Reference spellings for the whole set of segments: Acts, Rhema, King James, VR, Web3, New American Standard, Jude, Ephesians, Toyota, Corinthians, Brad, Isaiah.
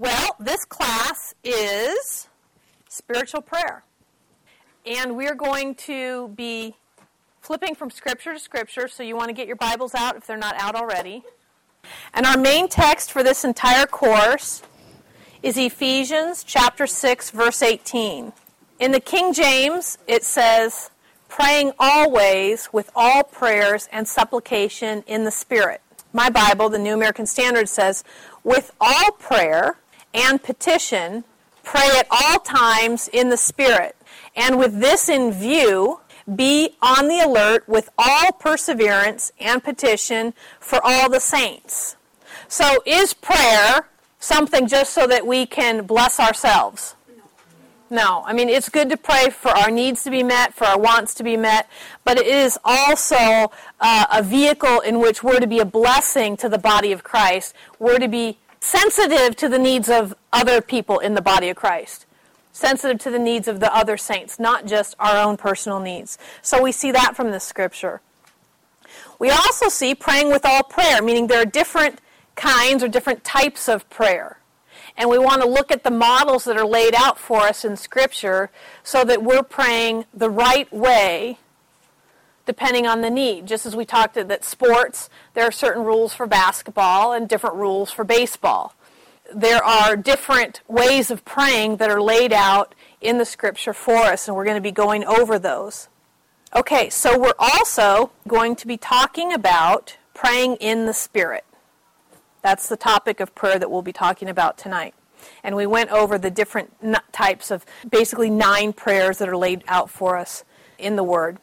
Well, this class is spiritual prayer. And we're going to be flipping from scripture to scripture, so you want to get your Bibles out if they're not out already. And our main text for this entire course is Ephesians chapter 6, verse 18. In the King James, it says, "Praying always with all prayers and supplication in the Spirit." My Bible, the New American Standard, says, "With all prayer and petition, pray at all times in the Spirit. And with this in view, be on the alert with all perseverance and petition for all the saints." So is prayer something just so that we can bless ourselves? No, I mean, it's good to pray for our needs to be met, for our wants to be met, but it is also a vehicle in which we're to be a blessing to the body of Christ. We're to be sensitive to the needs of other people in the body of Christ, sensitive to the needs of the other saints, not just our own personal needs. So we see that from this scripture. We also see praying with all prayer, meaning there are different kinds or different types of prayer. And we want to look at the models that are laid out for us in Scripture so that we're praying the right way depending on the need. Just as we talked that sports, there are certain rules for basketball and different rules for baseball. There are different ways of praying that are laid out in the Scripture for us, and we're going to be going over those. Okay, so we're also going to be talking about praying in the Spirit. That's the topic of prayer that we'll be talking about tonight. And we went over the different types of basically 9 prayers that are laid out for us in the Word.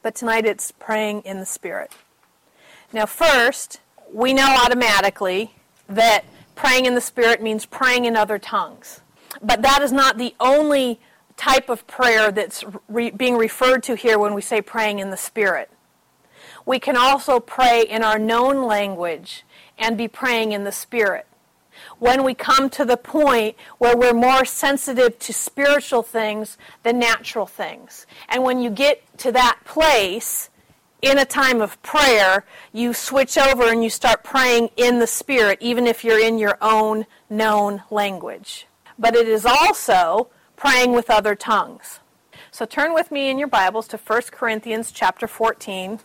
But tonight it's praying in the Spirit. Now first, we know automatically that praying in the Spirit means praying in other tongues. But that is not the only type of prayer that's being referred to here when we say praying in the Spirit. We can also pray in our known language and be praying in the Spirit. When we come to the point where we're more sensitive to spiritual things than natural things. And when you get to that place in a time of prayer, you switch over and you start praying in the Spirit, even if you're in your own known language. But it is also praying with other tongues. So turn with me in your Bibles to 1 Corinthians chapter 14.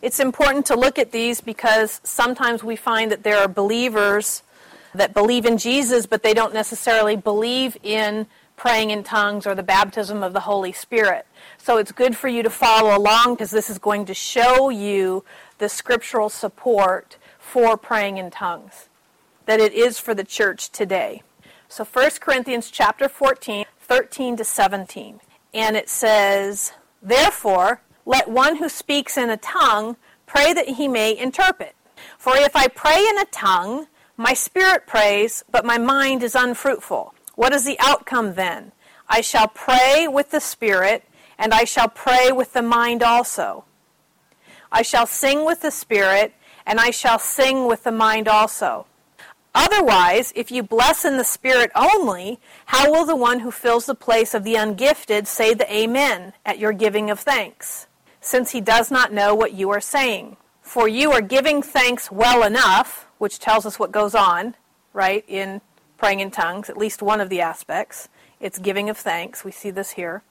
It's important to look at these because sometimes we find that there are believers that believe in Jesus, but they don't necessarily believe in praying in tongues or the baptism of the Holy Spirit. So it's good for you to follow along because this is going to show you the scriptural support for praying in tongues, that it is for the church today. So 1 Corinthians chapter 14, 13 to 17. And it says, "Therefore, let one who speaks in a tongue pray that he may interpret. For if I pray in a tongue, my spirit prays, but my mind is unfruitful. What is the outcome then? I shall pray with the spirit, and I shall pray with the mind also. I shall sing with the spirit, and I shall sing with the mind also. Otherwise, if you bless in the spirit only, how will the one who fills the place of the ungifted say the amen at your giving of thanks? Since he does not know what you are saying. For you are giving thanks well enough," which tells us what goes on, right, in praying in tongues, at least one of the aspects. It's giving of thanks. We see this here.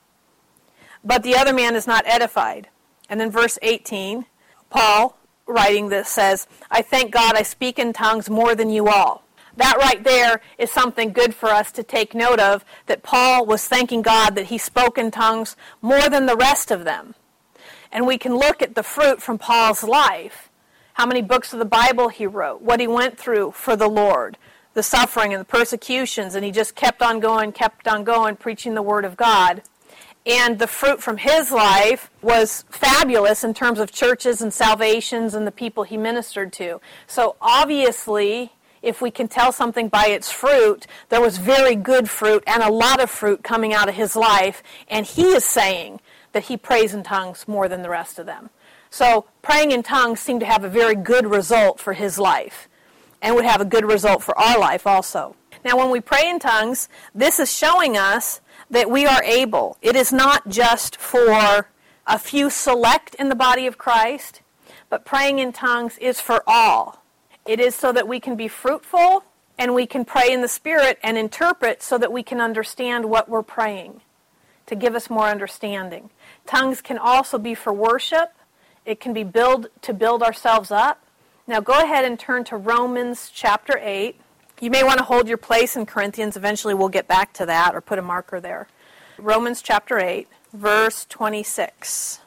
"But the other man is not edified." And then verse 18, Paul, writing this, says, "I thank God I speak in tongues more than you all." That right there is something good for us to take note of, that Paul was thanking God that he spoke in tongues more than the rest of them. And we can look at the fruit from Paul's life, how many books of the Bible he wrote, what he went through for the Lord, the suffering and the persecutions, and he just kept on going, preaching the Word of God. And the fruit from his life was fabulous in terms of churches and salvations and the people he ministered to. So obviously, if we can tell something by its fruit, there was very good fruit and a lot of fruit coming out of his life. And he is saying that he prays in tongues more than the rest of them. So praying in tongues seemed to have a very good result for his life and would have a good result for our life also. Now when we pray in tongues, this is showing us that we are able. It is not just for a few select in the body of Christ, but praying in tongues is for all. It is so that we can be fruitful and we can pray in the Spirit and interpret so that we can understand what we're praying, to give us more understanding. Tongues can also be for worship. It can be to build ourselves up. Now go ahead and turn to Romans chapter 8. You may want to hold your place in Corinthians. Eventually we'll get back to that or put a marker there. Romans chapter 8, verse 26.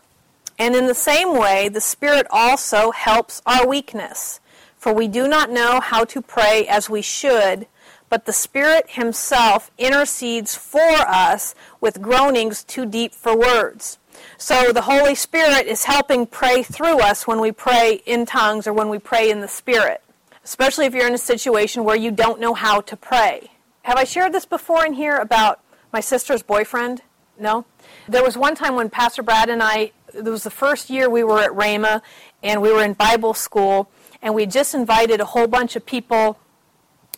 And in the same way, the Spirit also helps our weakness. For we do not know how to pray as we should, but the Spirit himself intercedes for us with groanings too deep for words. So the Holy Spirit is helping pray through us when we pray in tongues or when we pray in the Spirit, especially if you're in a situation where you don't know how to pray. Have I shared this before in here about my sister's boyfriend? No? There was one time when Pastor Brad and I, it was the first year we were at Rhema, and we were in Bible school, and we just invited a whole bunch of people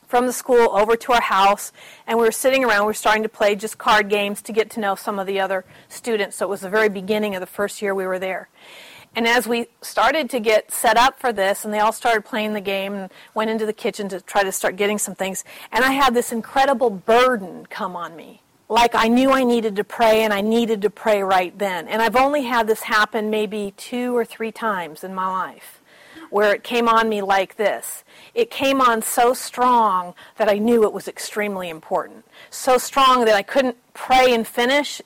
from the school over to our house, and we were sitting around, we were starting to play just card games to get to know some of the other students. So it was the very beginning of the first year we were there. And as we started to get set up for this, and they all started playing the game and went into the kitchen to try to start getting some things, and I had this incredible burden come on me. Like I knew I needed to pray, and I needed to pray right then. And I've only had this happen maybe 2 or 3 times in my life, where it came on me like this. It came on so strong that I knew it was extremely important. So strong that I couldn't pray and finish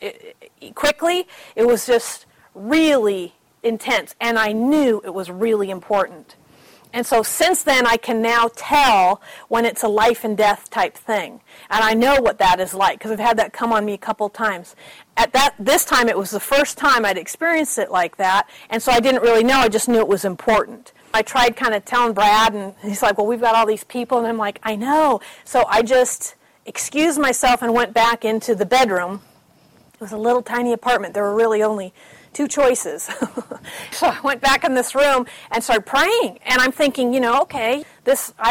quickly. It was just really intense, and I knew it was really important. And so since then, I can now tell when it's a life and death type thing. And I know what that is like, because I've had that come on me a couple times. This time, it was the first time I'd experienced it like that, and so I didn't really know, I just knew it was important. I tried kind of telling Brad, and he's like, well, we've got all these people, and I'm like, I know. So I just excused myself and went back into the bedroom. It was a little tiny apartment. There were really only 2 choices. So I went back in this room and started praying. And I'm thinking, okay,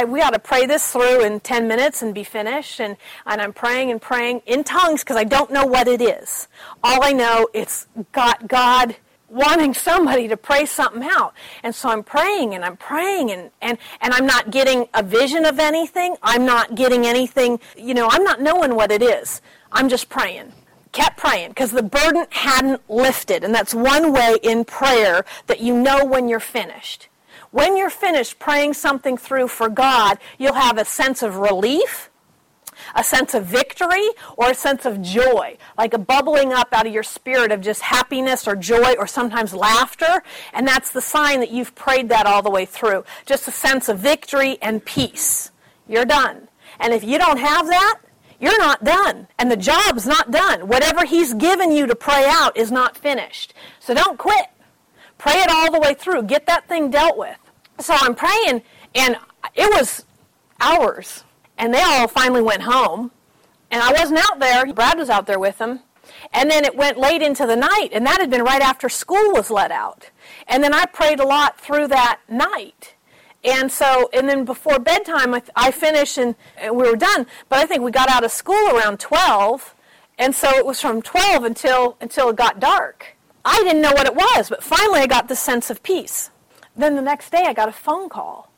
we ought to pray this through in 10 minutes and be finished. And I'm praying and praying in tongues because I don't know what it is. All I know, it's got God wanting somebody to pray something out. And so I'm praying and I'm not getting a vision of anything. I'm not getting anything, I'm not knowing what it is. I'm just praying. Kept praying because the burden hadn't lifted, and that's one way in prayer that you know when you're finished. When you're finished praying something through for God, you'll have a sense of relief, a sense of victory, or a sense of joy, like a bubbling up out of your spirit of just happiness or joy or sometimes laughter, and that's the sign that you've prayed that all the way through. Just a sense of victory and peace. You're done. And if you don't have that, you're not done, and the job's not done. Whatever he's given you to pray out is not finished. So don't quit. Pray it all the way through. Get that thing dealt with. So I'm praying, and it was hours, and they all finally went home, and I wasn't out there. Brad was out there with them, and then it went late into the night, and that had been right after school was let out. And then I prayed a lot through that night. And then before bedtime, I finished and we were done. But I think we got out of school around 12, and so it was from 12 until it got dark. I didn't know what it was, but finally I got this sense of peace. Then the next day I got a phone call,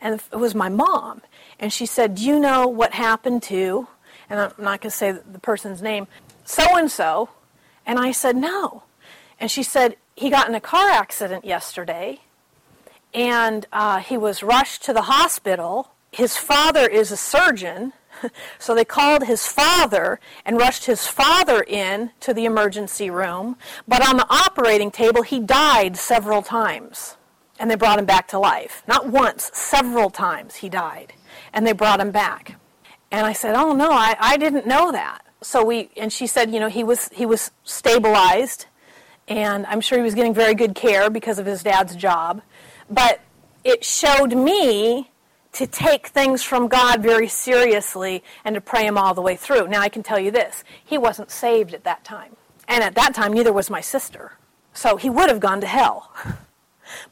and it was my mom. And she said, do you know what happened to, and I'm not going to say the person's name, so-and-so. And I said, no. And she said, he got in a car accident yesterday. And he was rushed to the hospital. His father is a surgeon, so they called his father and rushed his father in to the emergency room. But on the operating table, he died several times, and they brought him back to life. Not once, several times he died, and they brought him back. And I said, oh, no, I didn't know that. And she said, he was stabilized, and I'm sure he was getting very good care because of his dad's job. But it showed me to take things from God very seriously and to pray him all the way through. Now, I can tell you this. He wasn't saved at that time. And at that time, neither was my sister. So he would have gone to hell.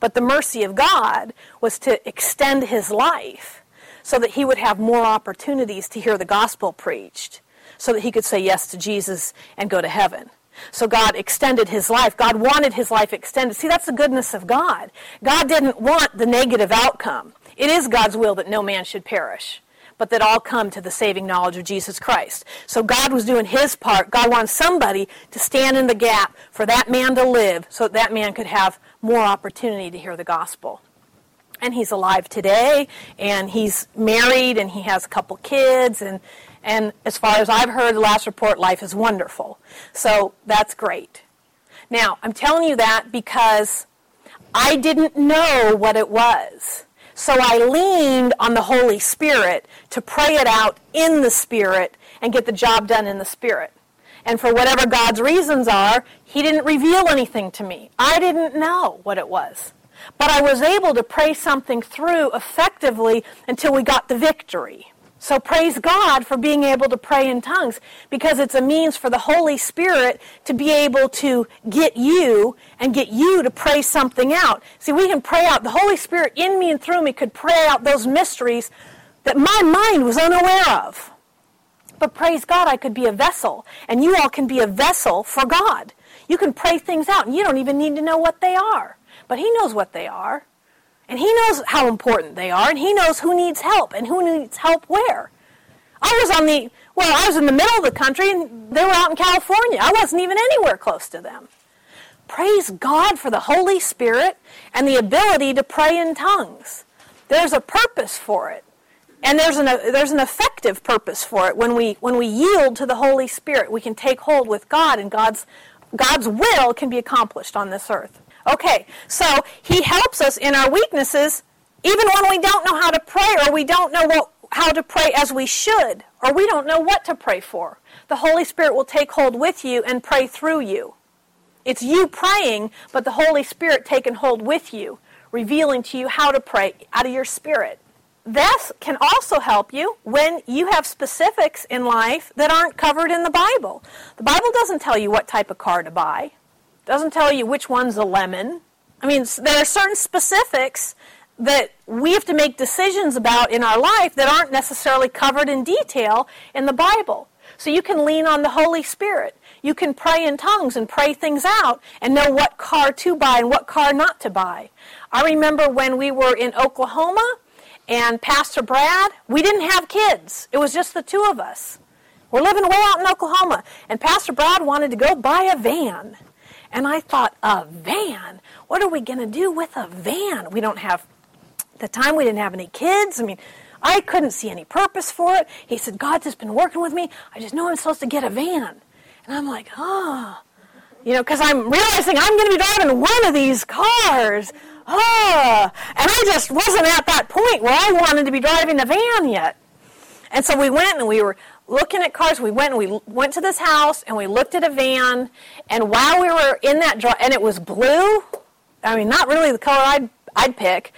But the mercy of God was to extend his life so that he would have more opportunities to hear the gospel preached, so that he could say yes to Jesus and go to heaven. So God extended his life. God wanted his life extended. See, that's the goodness of God. God didn't want the negative outcome. It is God's will that no man should perish, but that all come to the saving knowledge of Jesus Christ. So God was doing his part. God wants somebody to stand in the gap for that man to live so that man could have more opportunity to hear the gospel. And he's alive today, and he's married, and he has a couple kids, and as far as I've heard, the last report, life is wonderful. So that's great. Now, I'm telling you that because I didn't know what it was. So I leaned on the Holy Spirit to pray it out in the Spirit and get the job done in the Spirit. And for whatever God's reasons are, he didn't reveal anything to me. I didn't know what it was. But I was able to pray something through effectively until we got the victory. So praise God for being able to pray in tongues, because it's a means for the Holy Spirit to be able to get you to pray something out. See, we can pray out. The Holy Spirit in me and through me could pray out those mysteries that my mind was unaware of. But praise God, I could be a vessel, and you all can be a vessel for God. You can pray things out, and you don't even need to know what they are. But he knows what they are. And he knows how important they are, and he knows who needs help and who needs help where. I was in the middle of the country, and they were out in California. I wasn't even anywhere close to them. Praise God for the Holy Spirit and the ability to pray in tongues. There's a purpose for it, and there's an effective purpose for it. When we yield to the Holy Spirit, we can take hold with God, and God's will can be accomplished on this earth. Okay, so he helps us in our weaknesses, even when we don't know how to pray, or we don't know how to pray as we should, or we don't know what to pray for. The Holy Spirit will take hold with you and pray through you. It's you praying, but the Holy Spirit taking hold with you, revealing to you how to pray out of your spirit. This can also help you when you have specifics in life that aren't covered in the Bible. The Bible doesn't tell you what type of car to buy. Doesn't tell you which one's a lemon. I mean, there are certain specifics that we have to make decisions about in our life that aren't necessarily covered in detail in the Bible. So you can lean on the Holy Spirit. You can pray in tongues and pray things out and know what car to buy and what car not to buy. I remember when we were in Oklahoma and Pastor Brad, we didn't have kids. It was just the two of us. We're living way out in Oklahoma, and Pastor Brad wanted to go buy a van. And I thought, a van? What are we going to do with a van? At the time we didn't have any kids. I mean, I couldn't see any purpose for it. He said, God's just been working with me. I just know I'm supposed to get a van. And I'm like, because I'm realizing I'm going to be driving one of these cars. And I just wasn't at that point where I wanted to be driving a van yet. And so we went and we were looking at cars. We went to this house and we looked at a van, and while we were in that drive, and it was blue, I mean, not really the color I'd pick,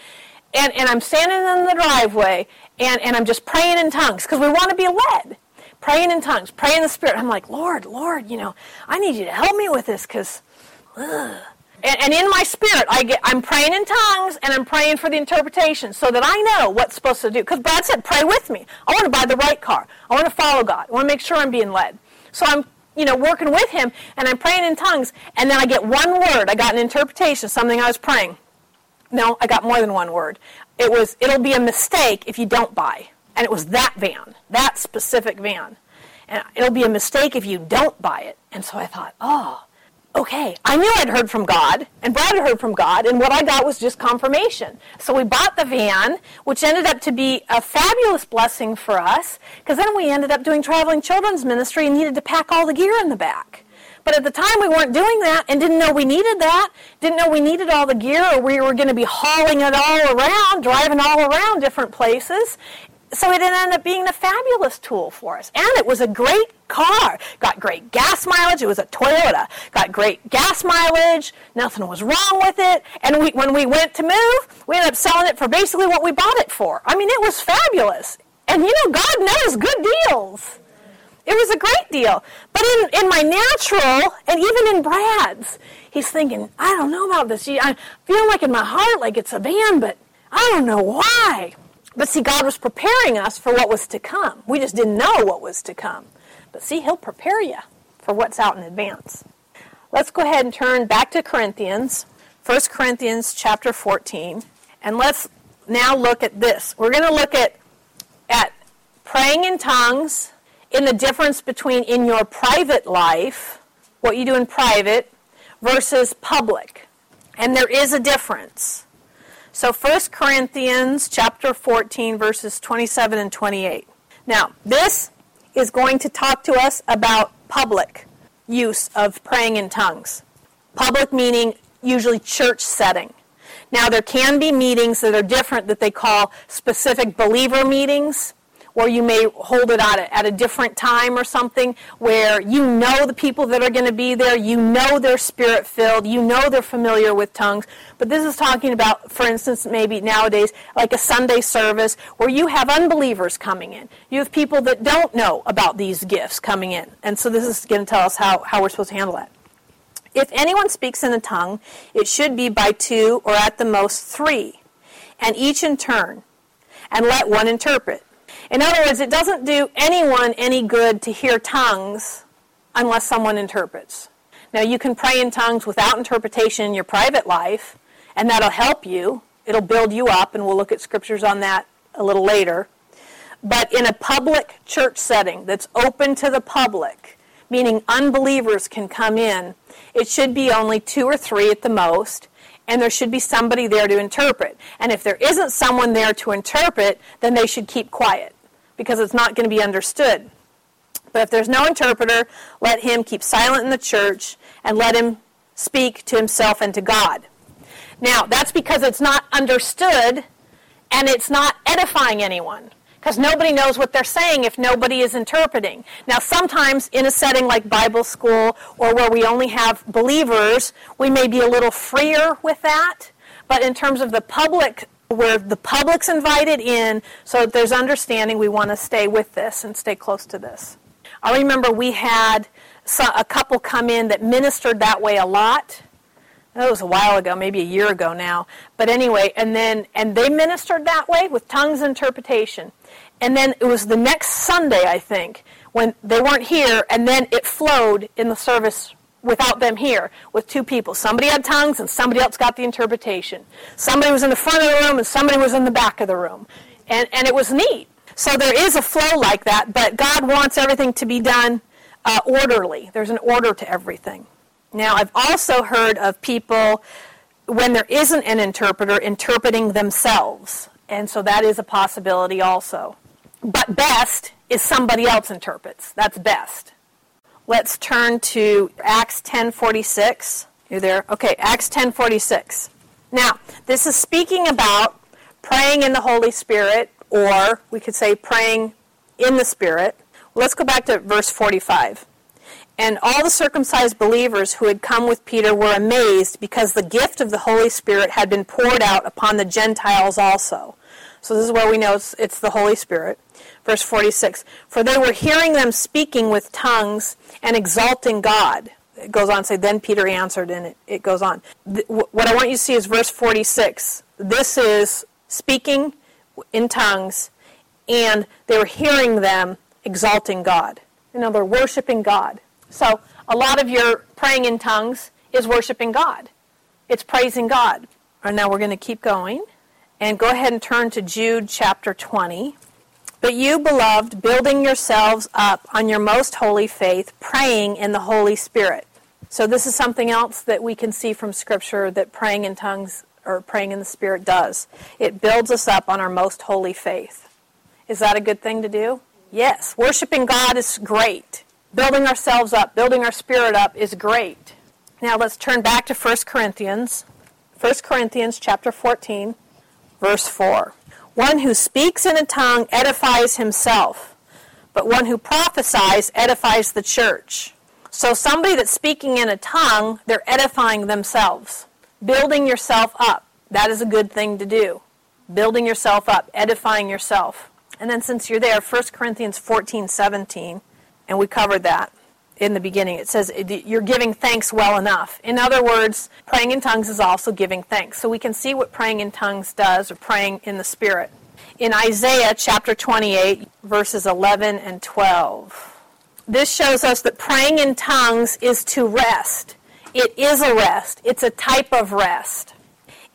and I'm standing in the driveway and I'm just praying in tongues because we want to be led. Praying in tongues, praying in the Spirit. I'm like, Lord, I need you to help me with this because, and in my spirit, I'm praying in tongues, and I'm praying for the interpretation so that I know what's supposed to do. Because Brad said, pray with me. I want to buy the right car. I want to follow God. I want to make sure I'm being led. So I'm, working with him, and I'm praying in tongues, and then I get one word. I got an interpretation, something I was praying. No, I got more than one word. It was, it'll be a mistake if you don't buy. And it was that van, that specific van. And it'll be a mistake if you don't buy it. And so I thought, okay, I knew I'd heard from God, and Brad had heard from God, and what I got was just confirmation. So we bought the van, which ended up to be a fabulous blessing for us, because then we ended up doing traveling children's ministry and needed to pack all the gear in the back. But at the time, we weren't doing that and didn't know we needed that, didn't know we needed all the gear, or we were going to be hauling it all around, driving all around different places. So it ended up being a fabulous tool for us. And it was a great car. Got great gas mileage. It was a Toyota. Got great gas mileage. Nothing was wrong with it. And when we went to move, we ended up selling it for basically what we bought it for. I mean, it was fabulous. And God knows good deals. It was a great deal. But in my natural, and even in Brad's, he's thinking, I don't know about this. I feel like in my heart like it's a van, but I don't know why. But see, God was preparing us for what was to come. We just didn't know what was to come. But see, he'll prepare you for what's out in advance. Let's go ahead and turn back to Corinthians, 1 Corinthians chapter 14. And let's now look at this. We're going to look at praying in tongues, in the difference between in your private life, what you do in private, versus public. And there is a difference. So 1 Corinthians chapter 14, verses 27 and 28. Now, this is going to talk to us about public use of praying in tongues. Public meaning usually church setting. Now, there can be meetings that are different that they call specific believer meetings, or you may hold it at a different time or something where you know the people that are going to be there, you know they're spirit-filled, you know they're familiar with tongues. But this is talking about, for instance, maybe nowadays, like a Sunday service where you have unbelievers coming in. You have people that don't know about these gifts coming in. And so this is going to tell us how we're supposed to handle that. If anyone speaks in a tongue, it should be by two or at the most three, and each in turn, and let one interpret. In other words, it doesn't do anyone any good to hear tongues unless someone interprets. Now, you can pray in tongues without interpretation in your private life, and that'll help you. It'll build you up, and we'll look at scriptures on that a little later. But in a public church setting that's open to the public, meaning unbelievers can come in, it should be only two or three at the most, and there should be somebody there to interpret. And if there isn't someone there to interpret, then they should keep quiet because it's not going to be understood. But if there's no interpreter, let him keep silent in the church and let him speak to himself and to God. Now, that's because it's not understood and it's not edifying anyone, because nobody knows what they're saying if nobody is interpreting. Now, sometimes in a setting like Bible school or where we only have believers, we may be a little freer with that. But in terms of the public, where the public's invited in, so that there's understanding, we want to stay with this and stay close to this. I remember we had a couple come in that ministered that way a lot. That was a while ago, maybe a year ago now. But anyway, and they ministered that way with tongues interpretation. And then it was the next Sunday, I think, when they weren't here, and then it flowed in the service without them here with two people. Somebody had tongues and somebody else got the interpretation. Somebody was in the front of the room and somebody was in the back of the room. And it was neat. So there is a flow like that, but God wants everything to be done orderly. There's an order to everything. Now, I've also heard of people, when there isn't an interpreter, interpreting themselves. And so that is a possibility also. But best is somebody else interprets. That's best. Let's turn to Acts 10:46. You there? Okay, Acts 10:46. Now, this is speaking about praying in the Holy Spirit, or we could say praying in the Spirit. Let's go back to verse 45. And all the circumcised believers who had come with Peter were amazed because the gift of the Holy Spirit had been poured out upon the Gentiles also. So this is where we know it's the Holy Spirit. Verse 46, for they were hearing them speaking with tongues and exalting God. It goes on to say, then Peter answered, and it goes on. What I want you to see is verse 46. This is speaking in tongues, and they were hearing them exalting God. You know, they're worshiping God. So a lot of your praying in tongues is worshiping God. It's praising God. And now we're going to keep going. And go ahead and turn to Jude chapter 20. But you, beloved, building yourselves up on your most holy faith, praying in the Holy Spirit. So this is something else that we can see from Scripture that praying in tongues or praying in the Spirit does. It builds us up on our most holy faith. Is that a good thing to do? Yes. Worshiping God is great. Building ourselves up, building our spirit up is great. Now let's turn back to 1 Corinthians. 1 Corinthians chapter 14, verse 4. One who speaks in a tongue edifies himself, but one who prophesies edifies the church. So somebody that's speaking in a tongue, they're edifying themselves. Building yourself up, that is a good thing to do. Building yourself up, edifying yourself. And then since you're there, 1 Corinthians 14:17. And we covered that in the beginning. It says you're giving thanks well enough. In other words, praying in tongues is also giving thanks. So we can see what praying in tongues does, or praying in the Spirit. In Isaiah chapter 28, verses 11 and 12, this shows us that praying in tongues is to rest. It is a rest. It's a type of rest.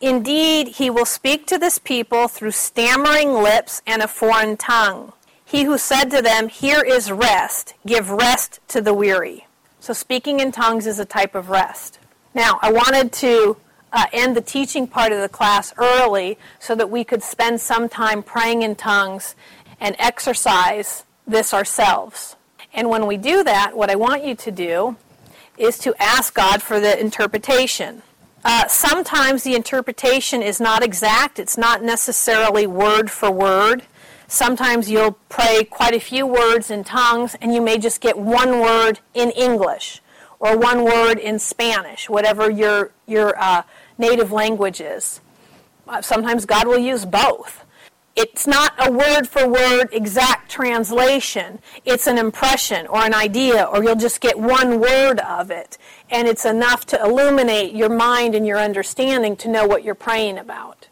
Indeed, he will speak to this people through stammering lips and a foreign tongue. He who said to them, "Here is rest, give rest to the weary." So speaking in tongues is a type of rest. Now, I wanted to end the teaching part of the class early so that we could spend some time praying in tongues and exercise this ourselves. And when we do that, what I want you to do is to ask God for the interpretation. Sometimes the interpretation is not exact. It's not necessarily word for word. Sometimes you'll pray quite a few words in tongues, and you may just get one word in English or one word in Spanish, whatever your native language is. Sometimes God will use both. It's not a word-for-word exact translation. It's an impression or an idea, or you'll just get one word of it, and it's enough to illuminate your mind and your understanding to know what you're praying about.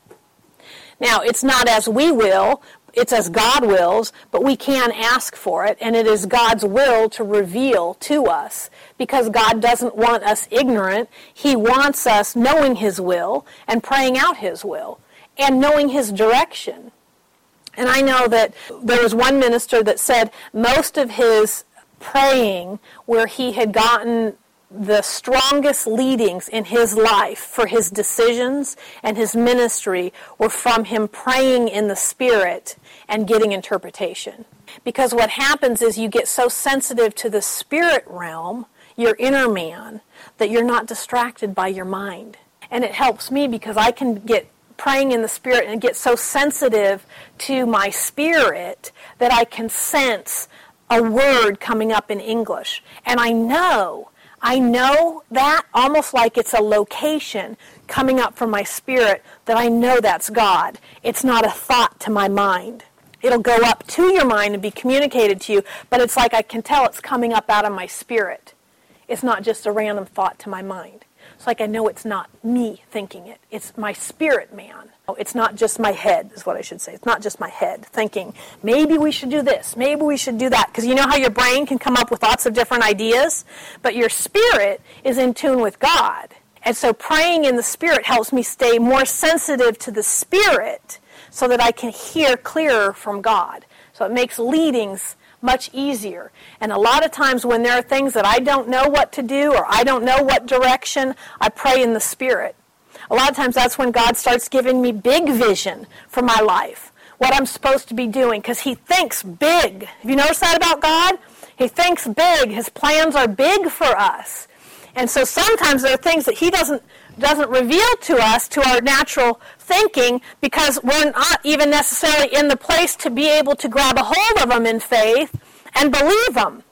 Now, it's not as we will, it's as God wills, but we can ask for it, and it is God's will to reveal to us, because God doesn't want us ignorant. He wants us knowing His will and praying out His will and knowing His direction. And I know that there was one minister that said most of his praying, where he had gotten the strongest leadings in his life for his decisions and his ministry, were from him praying in the Spirit and getting interpretation. Because what happens is you get so sensitive to the spirit realm, your inner man, that you're not distracted by your mind. And it helps me, because I can get praying in the Spirit and get so sensitive to my spirit that I can sense a word coming up in English. And I know that almost like it's a location coming up from my spirit, that I know that's God. It's not a thought to my mind. It'll go up to your mind and be communicated to you, but it's like I can tell it's coming up out of my spirit. It's not just a random thought to my mind. It's like I know it's not me thinking it. It's my spirit man. It's not just my head, is what I should say. It's not just my head thinking, maybe we should do this, maybe we should do that. Because you know how your brain can come up with lots of different ideas? But your spirit is in tune with God. And so praying in the Spirit helps me stay more sensitive to the Spirit so that I can hear clearer from God. So it makes leadings much easier. And a lot of times when there are things that I don't know what to do, or I don't know what direction, I pray in the Spirit. A lot of times that's when God starts giving me big vision for my life, what I'm supposed to be doing, because He thinks big. Have you noticed that about God? He thinks big. His plans are big for us. And so sometimes there are things that He doesn't reveal to us, to our natural thinking, because we're not even necessarily in the place to be able to grab a hold of them in faith and believe them.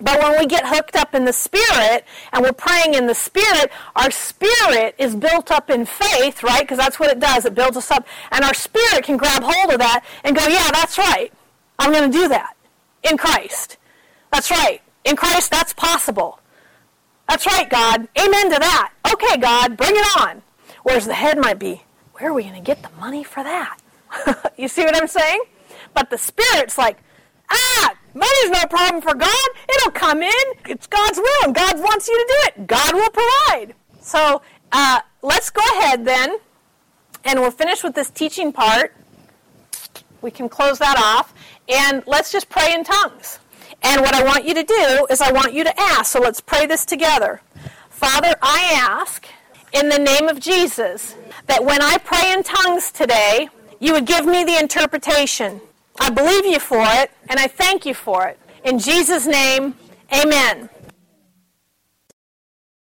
But when we get hooked up in the Spirit and we're praying in the Spirit, our spirit is built up in faith, right? Because that's what it does. It builds us up. And our spirit can grab hold of that and go, yeah, that's right. I'm going to do that in Christ. That's right. In Christ, that's possible. That's right, God. Amen to that. Okay, God, bring it on. Whereas the head might be, where are we going to get the money for that? You see what I'm saying? But the Spirit's like, money's no problem for God. It'll come in. It's God's will, and God wants you to do it. God will provide. So let's go ahead then, and we'll finish with this teaching part. We can close that off, and let's just pray in tongues. And what I want you to do is I want you to ask. So let's pray this together. Father, I ask in the name of Jesus that when I pray in tongues today, you would give me the interpretation. I believe you for it, and I thank you for it. In Jesus' name, amen.